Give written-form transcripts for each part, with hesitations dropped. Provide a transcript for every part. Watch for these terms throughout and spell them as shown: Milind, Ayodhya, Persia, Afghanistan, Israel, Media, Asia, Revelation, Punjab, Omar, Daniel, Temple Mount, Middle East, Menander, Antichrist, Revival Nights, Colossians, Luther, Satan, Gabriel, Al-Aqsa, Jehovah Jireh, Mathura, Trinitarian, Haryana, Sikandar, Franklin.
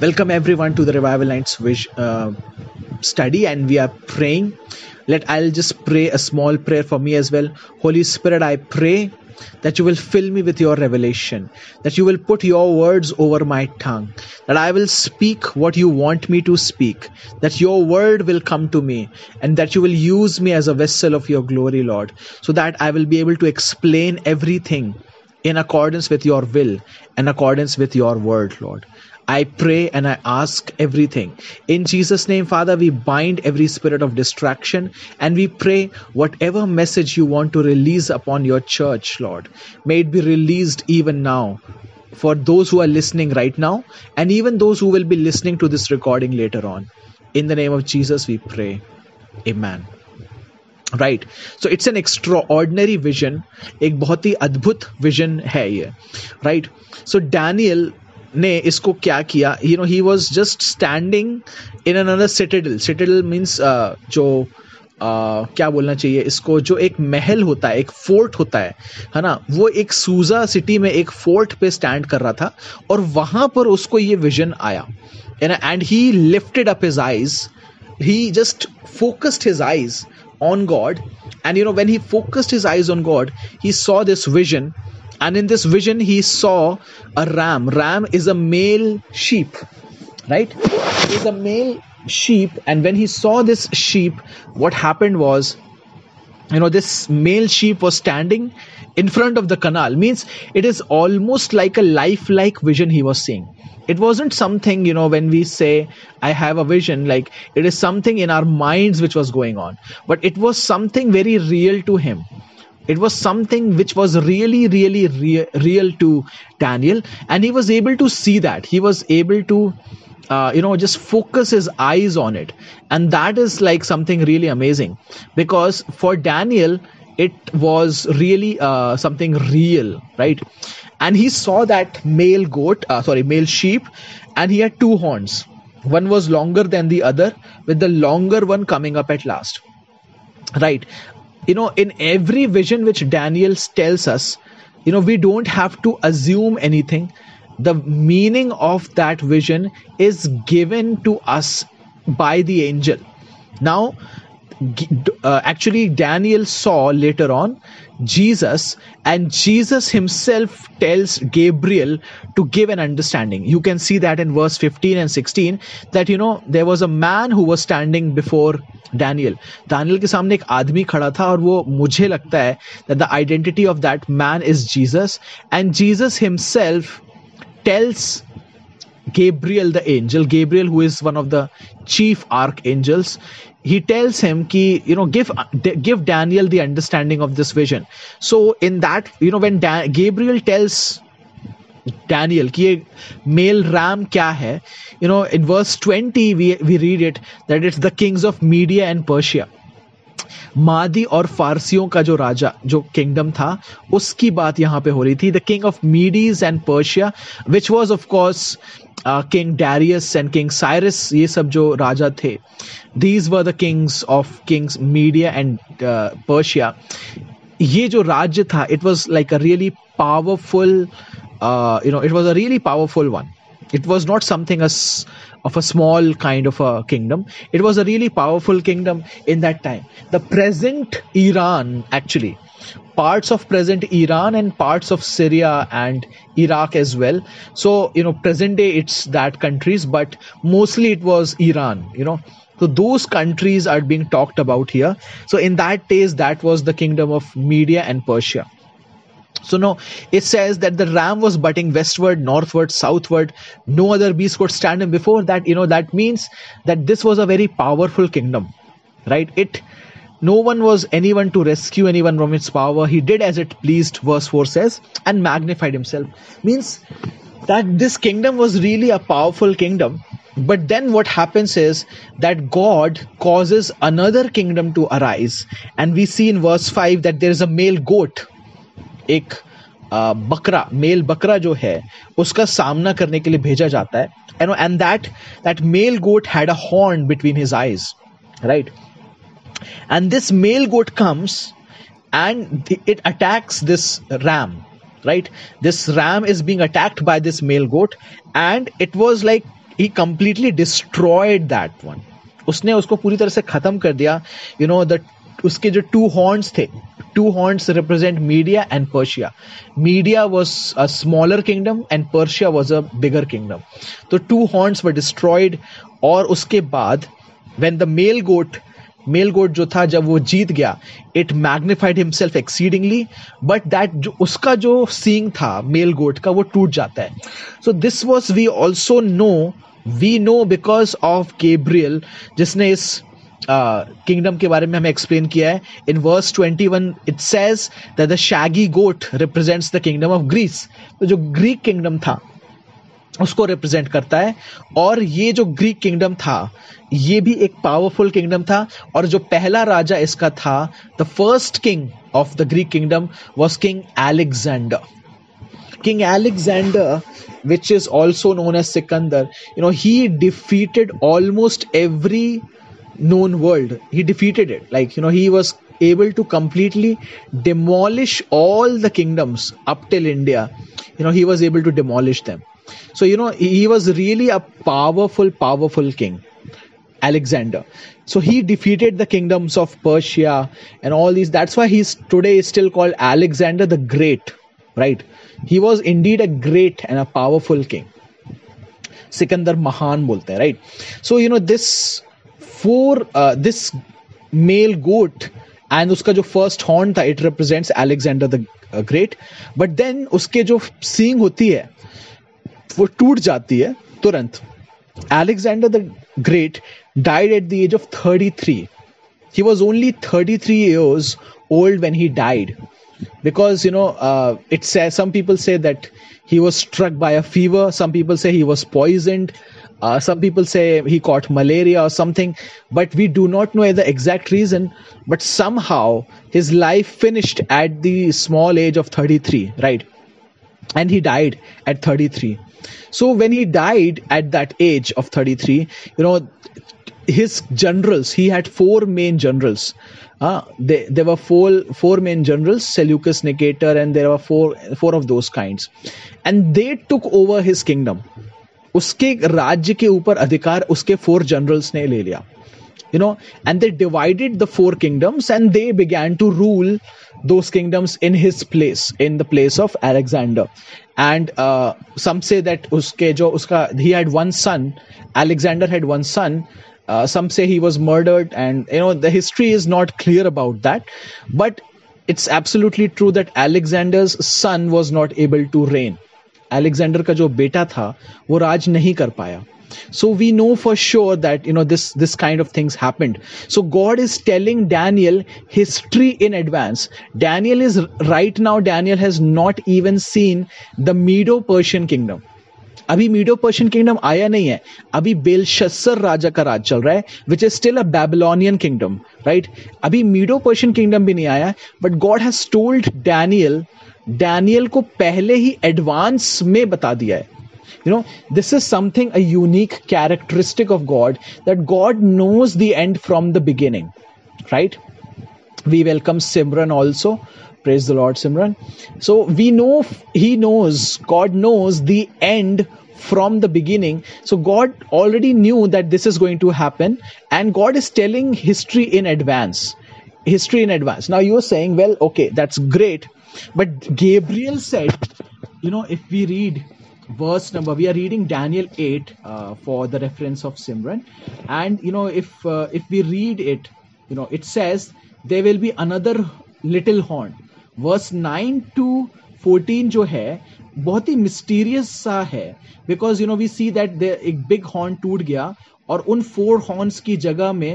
Welcome everyone to the Revival Nights study, and we are praying. I'll just pray a small prayer for me as well. Holy Spirit, I pray that you will fill me with your revelation, that you will put your words over my tongue, that I will speak what you want me to speak, that your word will come to me, and that you will use me as a vessel of your glory, Lord, so that I will be able to explain everything in accordance with your will and accordance with your word, Lord. I pray and I ask everything. In Jesus' name, Father, we bind every spirit of distraction, and we pray whatever message you want to release upon your church, Lord, may it be released even now for those who are listening right now and even those who will be listening to this recording later on. In the name of Jesus, we pray. Amen. Right so it's an extraordinary vision, एक बहुत ही अद्भुत vision है ये. Right so Daniel ने इसको क्या किया, you know, he was just standing in another citadel. Citadel means जो क्या बोलना चाहिए इसको, जो एक महल होता है, एक फोर्ट होता है ना, वो एक सूजा सिटी में एक फोर्ट पे स्टैंड कर रहा था और वहाँ पर उसको ये विजन आया. And he lifted up his eyes, he just focused his eyes on God, and you know, when he focused his eyes on God, he saw this vision, and in this vision he saw a ram is a male sheep, right? Is a male sheep. And when he saw this sheep, what happened was, you know, this male sheep was standing in front of the canal. Means it is almost like a lifelike vision he was seeing. It wasn't something, you know, when we say I have a vision, like it is something in our minds which was going on, but it was something very real to him. It was something which was really real to Daniel, and he was able to see that. He was able to just focus his eyes on it, and that is like something really amazing, because for Daniel it was really something real, right? And he saw that male sheep, and he had two horns. One was longer than the other, with the longer one coming up at last. Right. You know, in every vision which Daniel tells us, you know, we don't have to assume anything. The meaning of that vision is given to us by the angel. Now, actually Daniel saw later on Jesus, and Jesus himself tells Gabriel to give an understanding. You can see that in verse 15 and 16 that, you know, there was a man who was standing before Daniel. Daniel के सामने एक आदमी खड़ा था, और वो मुझे लगता है that the identity of that man is Jesus, and Jesus himself tells Gabriel, the angel, Gabriel, who is one of the chief archangels, he tells him ki, you know, give Daniel the understanding of this vision. So in that, you know, when Gabriel tells Daniel ki ye male ram kya hai, you know, in verse 20 we read it that it's the kings of Media and Persia. मादी और फारसियों का जो राजा, जो kingdom था, उसकी बात यहाँ पे हो रही थी. The king of Medes and Persia, which was of course king Darius and king Cyrus. ये सब जो राजा थे, these were the kings of kings Media and Persia. ये जो राज्य था, it was like a really powerful, you know, it was a really powerful one. It was not something of a small kind of a kingdom. It was a really powerful kingdom in that time. The present Iran, actually, parts of present Iran and parts of Syria and Iraq as well. So, you know, present day it's that countries, but mostly it was Iran, you know. So those countries are being talked about here. So in that days, that was the kingdom of Media and Persia. So no, it says that the ram was butting westward, northward, southward. No other beast could stand him before that. You know, that means that this was a very powerful kingdom, right? No one was anyone to rescue anyone from its power. He did as it pleased, verse 4 says, and magnified himself. Means that this kingdom was really a powerful kingdom. But then what happens is that God causes another kingdom to arise. And we see in verse 5 that there is a male goat. एक बकरा, mail बकरा जो है, उसका सामना करने के लिए भेजा जाता है. And that male goat had a horn between his eyes, right? And this male goat comes and it attacks this ram, right? This ram is being attacked by this male goat, and it was like he completely destroyed that one. उसने उसको पूरी तरह से खत्म कर दिया. You know the उसके जो two horns थे, two horns represent Media and Persia. Media was a smaller kingdom and Persia was a bigger kingdom. तो two horns were destroyed. और उसके बाद when the male goat जो था जब वो जीत गया, it magnified himself exceedingly, but that जो उसका जो सींग था male goat का वो टूट जाता है. So this was we know because of Gabriel, जिसने इस kingdom के बारे में हमें explain किया है. In verse 21 it says that the shaggy goat represents the kingdom of Greece. तो जो Greek kingdom था उसको represent करता है. और ये जो Greek kingdom था ये भी एक powerful kingdom था. और जो पहला राजा इसका था, the first king of the Greek kingdom was King Alexander. King Alexander, which is also known as Sikandar, you know, he defeated almost every known world. He defeated it. Like, you know, he was able to completely demolish all the kingdoms up till India. You know, he was able to demolish them. So, you know, he was really a powerful king, Alexander. So he defeated the kingdoms of Persia and all these. That's why he's today is still called Alexander the Great, right? He was indeed a great and a powerful king. Sikandar Mahan bolte hai, right? So, you know, this male goat and uska jo first horn tha, it represents Alexander the Great. But then uske jo seeing hoti hai, वो टूट जाती है तुरंत. Alexander the Great died at the age of 33. He was only 33 years old when he died, because you know it says, some people say that he was struck by a fever, some people say he was poisoned, some people say he caught malaria or something, but we do not know the exact reason. But somehow his life finished at the small age of 33, right? And he died at 33. So when he died at that age of 33, you know, his generals, he had four main generals. There were four main generals, Seleucus Nicator, and there were four of those kinds. And they took over his kingdom. Uske राज्य के ऊपर अधिकार उसके four generals ने ले लिया. You know, and they divided the four kingdoms and they began to rule those kingdoms in his place, in the place of Alexander. And some say that he had one son. Alexander had one son. Some say he was murdered, and you know the history is not clear about that. But it's absolutely true that Alexander's son was not able to reign. Alexander का जो बेटा था वो राज नहीं कर पाया. So we know for sure that, you know, this kind of things happened. So God is telling Daniel history in advance. Daniel has not even seen the Medo-Persian kingdom. अभी Medo-Persian kingdom आया नहीं है. अभी Belshazzar राजा का राज चल रहा है, which is still a Babylonian kingdom, right? अभी Medo-Persian kingdom भी नहीं आया. But God has told Daniel को पहले ही advance में बता दिया है. You know, this is something, a unique characteristic of God, that God knows the end from the beginning, right? We welcome Simran also. Praise the Lord, Simran. So we know God knows the end from the beginning. So God already knew that this is going to happen, and God is telling history in advance. History in advance. Now you're saying, well, okay, that's great. But Gabriel said, you know, if we read we are reading Daniel 8 for the reference of Simran, and you know, if we read it, you know, it says there will be another little horn. Verse 9 to 14 जो है बहुत ही mysterious सा है, because you know we see that there एक big horn टूट गया और उन four horns की जगह में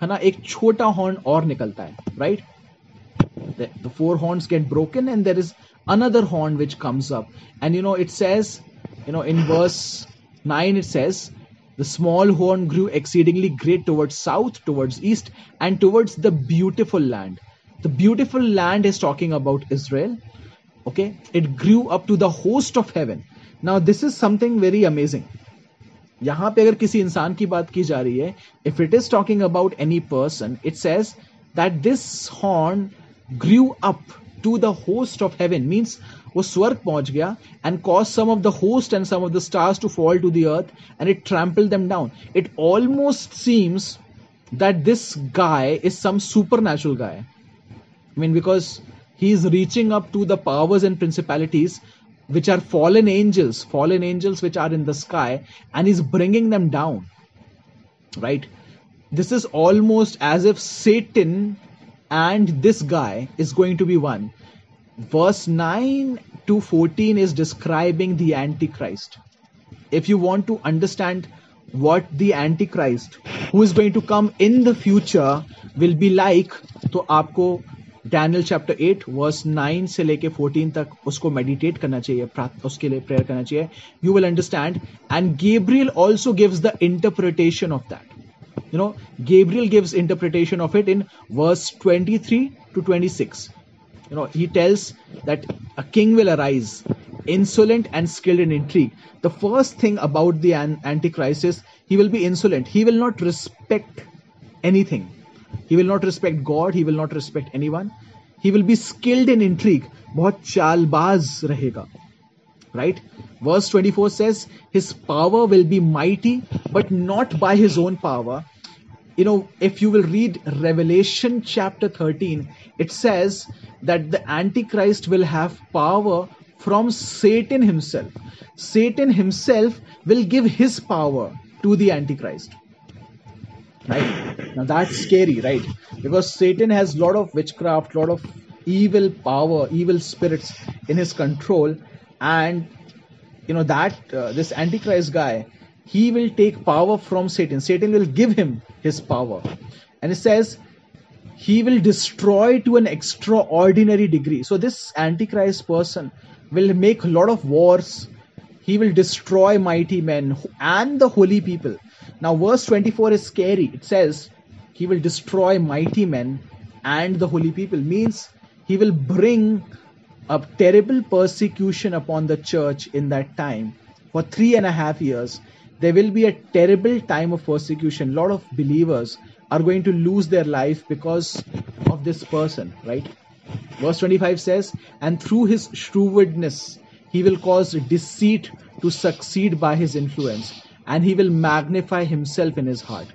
है ना एक छोटा horn और निकलता है, right? The four horns get broken and there is another horn which comes up. And you know, it says, you know, in verse 9 it says, the small horn grew exceedingly great towards south, towards east, and towards the beautiful land. The beautiful land is talking about Israel. Okay, it grew up to the host of heaven. Now this is something very amazing. यहाँ पे अगर किसी इंसान की बात की जा रही है, if it is talking about any person, it says that this horn grew up to the host of heaven, means वो स्वर्ग पहुंच गया, and caused some of the host and some of the stars to fall to the earth, and it trampled them down. It almost seems that this guy is some supernatural guy. I mean, because he is reaching up to the powers and principalities which are fallen angels which are in the sky, and he's bringing them down, right? This is almost as if Satan and this guy is going to be one. Verse 9 to 14 is describing the Antichrist. If you want to understand what the Antichrist, who is going to come in the future, will be like, तो आपको Daniel chapter 8 verse 9 से लेके 14 तक उसको meditate करना चाहिए, उसके लिए prayer करना चाहिए. You will understand. And Gabriel also gives the interpretation of that. You know, Gabriel gives interpretation of it in verse 23 to 26. You know, he tells that a king will arise, insolent and skilled in intrigue. The first thing about the Antichrist is he will be insolent. He will not respect anything. He will not respect God. He will not respect anyone. He will be skilled in intrigue. बहुत चालबाज रहेगा, right? Verse 24 says his power will be mighty, but not by his own power. You know, if you will read Revelation chapter 13, it says that the Antichrist will have power from Satan himself. Satan himself will give his power to the Antichrist. Right? Now that's scary, right? Because Satan has a lot of witchcraft, a lot of evil power, evil spirits in his control. And, you know, that this Antichrist guy, he will take power from Satan. Satan will give him his power. And it says, he will destroy to an extraordinary degree. So this Antichrist person will make a lot of wars. He will destroy mighty men and the holy people. Now verse 24 is scary. It says, he will destroy mighty men and the holy people. Means he will bring a terrible persecution upon the church in that time. For 3.5 years, there will be a terrible time of persecution. A lot of believers are going to lose their life because of this person, right? Verse 25 says, and through his shrewdness, he will cause deceit to succeed by his influence, and he will magnify himself in his heart.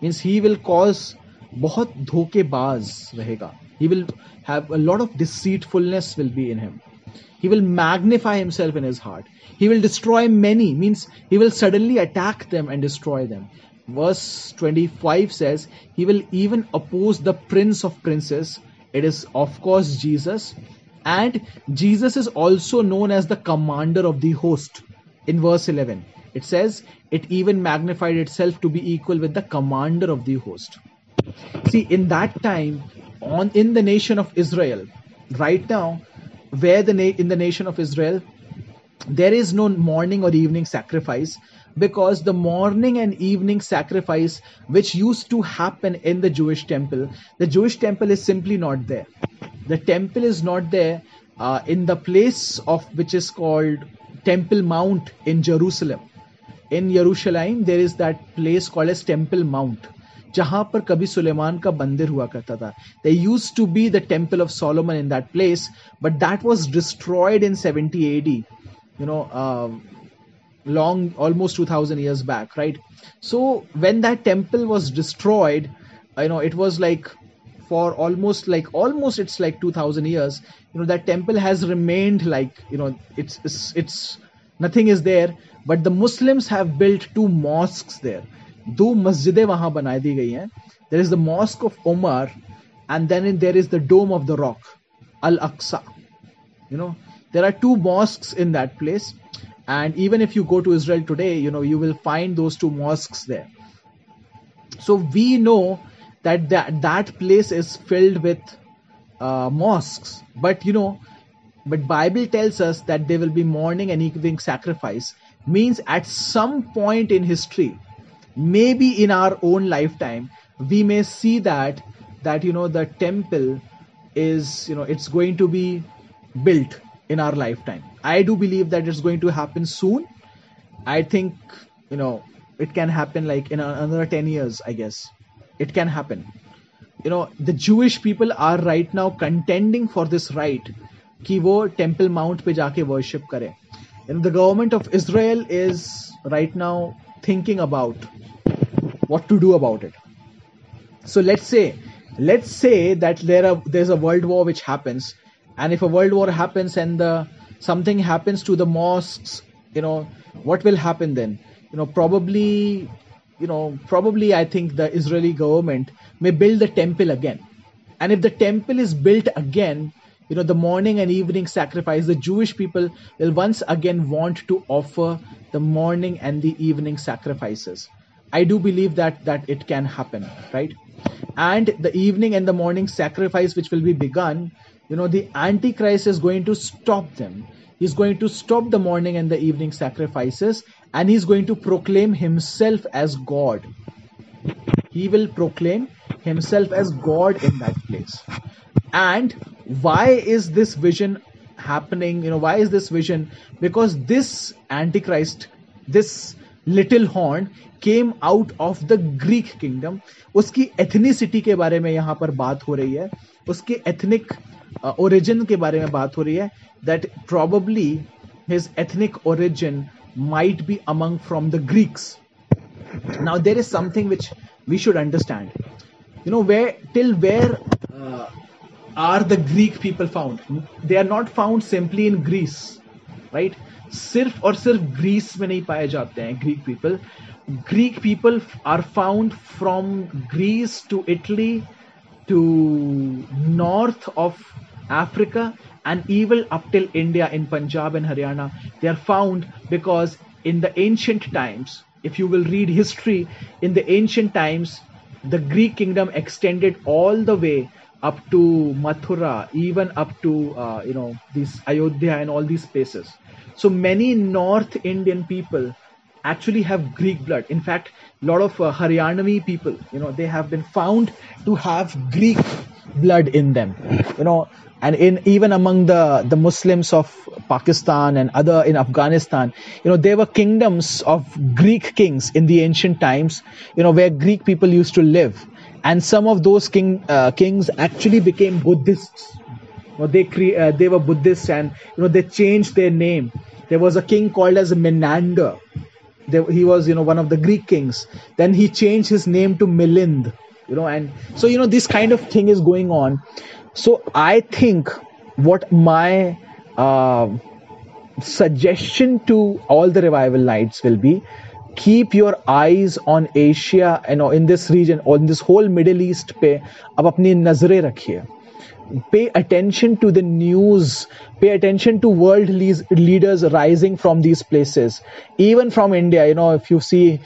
Means he will cause बहुत धोखेबाज रहेगा. He will have a lot of deceitfulness will be in him. He will magnify himself in his heart. He will destroy many. Means he will suddenly attack them and destroy them. Verse 25 says he will even oppose the Prince of Princes. It is of course Jesus. And Jesus is also known as the commander of the host. In verse 11, it says, it even magnified itself to be equal with the commander of the host. See, in that time, in the nation of Israel, right now, where in the nation of Israel, there is no morning or evening sacrifice, because the morning and evening sacrifice which used to happen in the Jewish temple is simply not there. The temple is not there in the place of which is called Temple Mount in Jerusalem. In Jerusalem, there is that place called as Temple Mount, जहां पर कभी सुलेमान का मंदिर हुआ करता था. There used to be the Temple of Solomon in that place, but that was destroyed in 70 AD, you know, long, almost 2000 years back, right? So when that temple was destroyed, you know, it was like for almost it's like 2000 years, you know, that temple has remained like, you know, it's nothing is there, but the Muslims have built two mosques there. दो मस्जिदें वहां बना दी गई हैं. There is the mosque of Omar, and then there is the dome of the rock, Al-Aqsa. You know, there are two mosques in that place, and even if you go to Israel today, you know, you will find those two mosques there. So we know that that place is filled with mosques, but you know, but Bible tells us that there will be morning and evening sacrifice. Means at some point in history, maybe in our own lifetime, we may see that you know, the temple is, you know, it's going to be built in our lifetime. I do believe that it's going to happen soon. I think, you know, it can happen like in another 10 years, I guess. It can happen. you know, the Jewish people are right now contending for this right कि वो temple mount पे जाके worship करें. And the government of Israel is right now thinking about what to do about it. So let's say that there's a world war which happens, and if a world war happens and something happens to the mosques, you know, what will happen then? You know, probably I think the Israeli government may build the temple again. And if the temple is built again, you know, the morning and evening sacrifice, the Jewish people will once again want to offer the morning and the evening sacrifices. I do believe that it can happen, right? And the evening and the morning sacrifice which will be begun, you know, the Antichrist is going to stop them. He's going to stop the morning and the evening sacrifices, and he's going to proclaim himself as God. He will proclaim himself as God in that place. And why is this vision happening? You know, why is this vision? Because this Antichrist, this little horn came out of the Greek kingdom. उसकी ethnicity के बारे में यहाँ पर बात हो रही है, उसके ethnic origin के बारे में बात हो रही है, that probably his ethnic origin might be among from the Greeks. Now there is something which we should understand. You know, where are the Greek people found? They are not found simply in Greece, right? सिर्फ और सिर्फ Greece में नहीं पाए जाते हैं Greek people are found from Greece to Italy to north of Africa and even up till India in Punjab and Haryana they are found because in the ancient times if you will read history in the ancient times the Greek kingdom extended all the way up to Mathura, even up to this Ayodhya and all these places. So many North Indian people actually have Greek blood. In fact, a lot of Haryana people, they have been found to have Greek blood in them. You know, and even among the Muslims of Pakistan and other in Afghanistan, there were kingdoms of Greek kings in the ancient times, where Greek people used to live. And some of those kings actually became Buddhists. They were Buddhists, and they changed their name. There was a king called as Menander. He was one of the Greek kings. Then he changed his name to Milind. And so this kind of thing is going on. So I think what my suggestion to all the revival nights will be. Keep your eyes on Asia and in this region or in this whole Middle East पे अब अपनी नजरें रखिए. Pay attention to the news. Pay attention to world leaders rising from these places. Even from India, if you see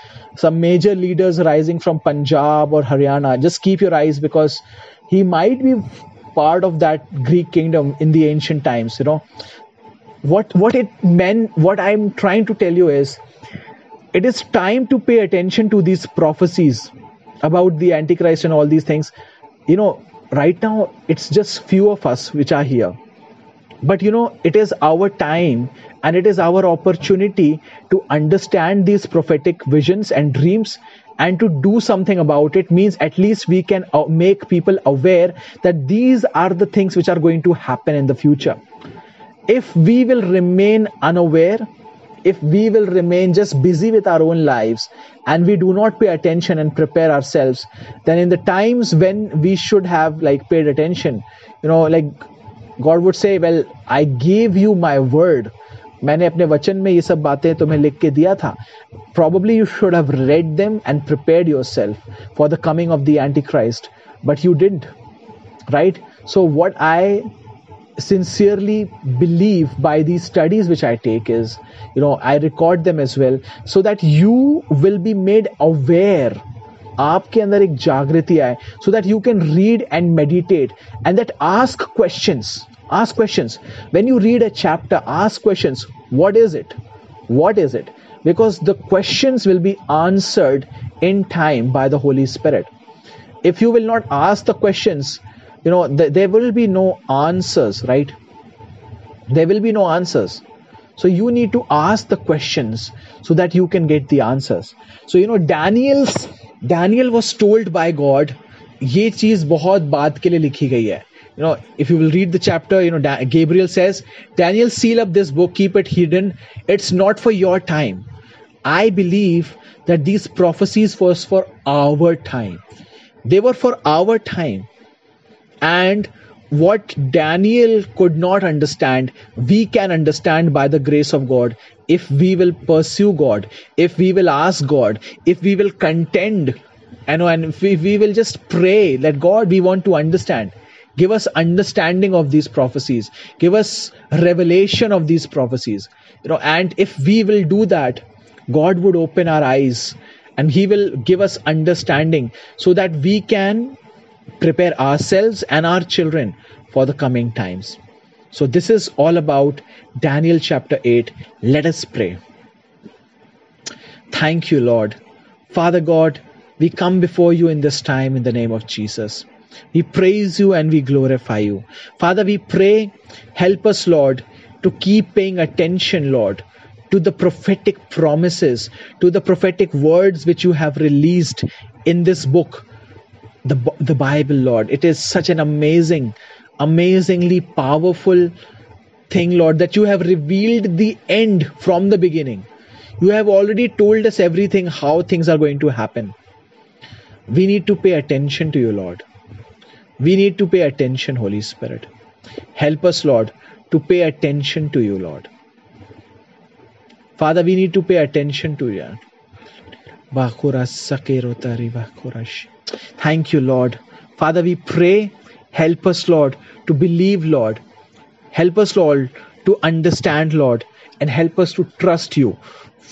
some major leaders rising from Punjab or Haryana, just keep your eyes because he might be part of that Greek kingdom in the ancient times. What it meant, what I'm trying to tell you is, it is time to pay attention to these prophecies about the Antichrist and all these things. Right now, it's just few of us which are here. But, it is our time and it is our opportunity to understand these prophetic visions and dreams and to do something about it. Means at least we can make people aware that these are the things which are going to happen in the future. If we will remain unaware, if we will remain just busy with our own lives and we do not pay attention and prepare ourselves, then in the times when we should have paid attention, God would say, well, I gave you my word. मैंने अपने वचन में ये सब बातें तुम्हें लिख के दिया था. Probably you should have read them and prepared yourself for the coming of the Antichrist. But you didn't, right? So what I sincerely believe by these studies which I take is, I record them as well so that you will be made aware, aapke andar ek jagriti aaye, so that you can read and meditate and that ask questions. When you read a chapter, ask questions. What is it? Because the questions will be answered in time by the Holy Spirit. If you will not ask the questions, there will be no answers, right? There will be no answers. So you need to ask the questions so that you can get the answers. So, Daniel was told by God, ये चीज बहुत बाद के लिए लिखी गई है. You know, if you will read the chapter, you know, Gabriel says, Daniel, seal up this book, keep it hidden. It's not for your time. I believe that these prophecies were for our time. They were for our time. And what Daniel could not understand, we can understand by the grace of God. If we will pursue God, if we will ask God, if we will contend, and if we will just pray that God, we want to understand. Give us understanding of these prophecies. Give us revelation of these prophecies. You know, and if we will do that, God would open our eyes and He will give us understanding so that we can prepare ourselves and our children for the coming times. So this is all about Daniel chapter 8. Let us pray. Thank you, Lord. Father God, we come before you in this time in the name of Jesus. We praise you and we glorify you. Father, we pray, help us, Lord, to keep paying attention, Lord, to the prophetic promises, to the prophetic words which you have released in this book, the Bible, Lord. It is such an amazing, amazingly powerful thing, Lord, that you have revealed the end from the beginning. You have already told us everything, how things are going to happen. We need to pay attention to you, Lord. We need to pay attention, Holy Spirit. Help us, Lord, to pay attention to you, Lord. Father, we need to pay attention to you. Thank you, Lord. Father, we pray, help us, Lord, to believe, Lord. Help us, Lord, to understand, Lord, and help us to trust you.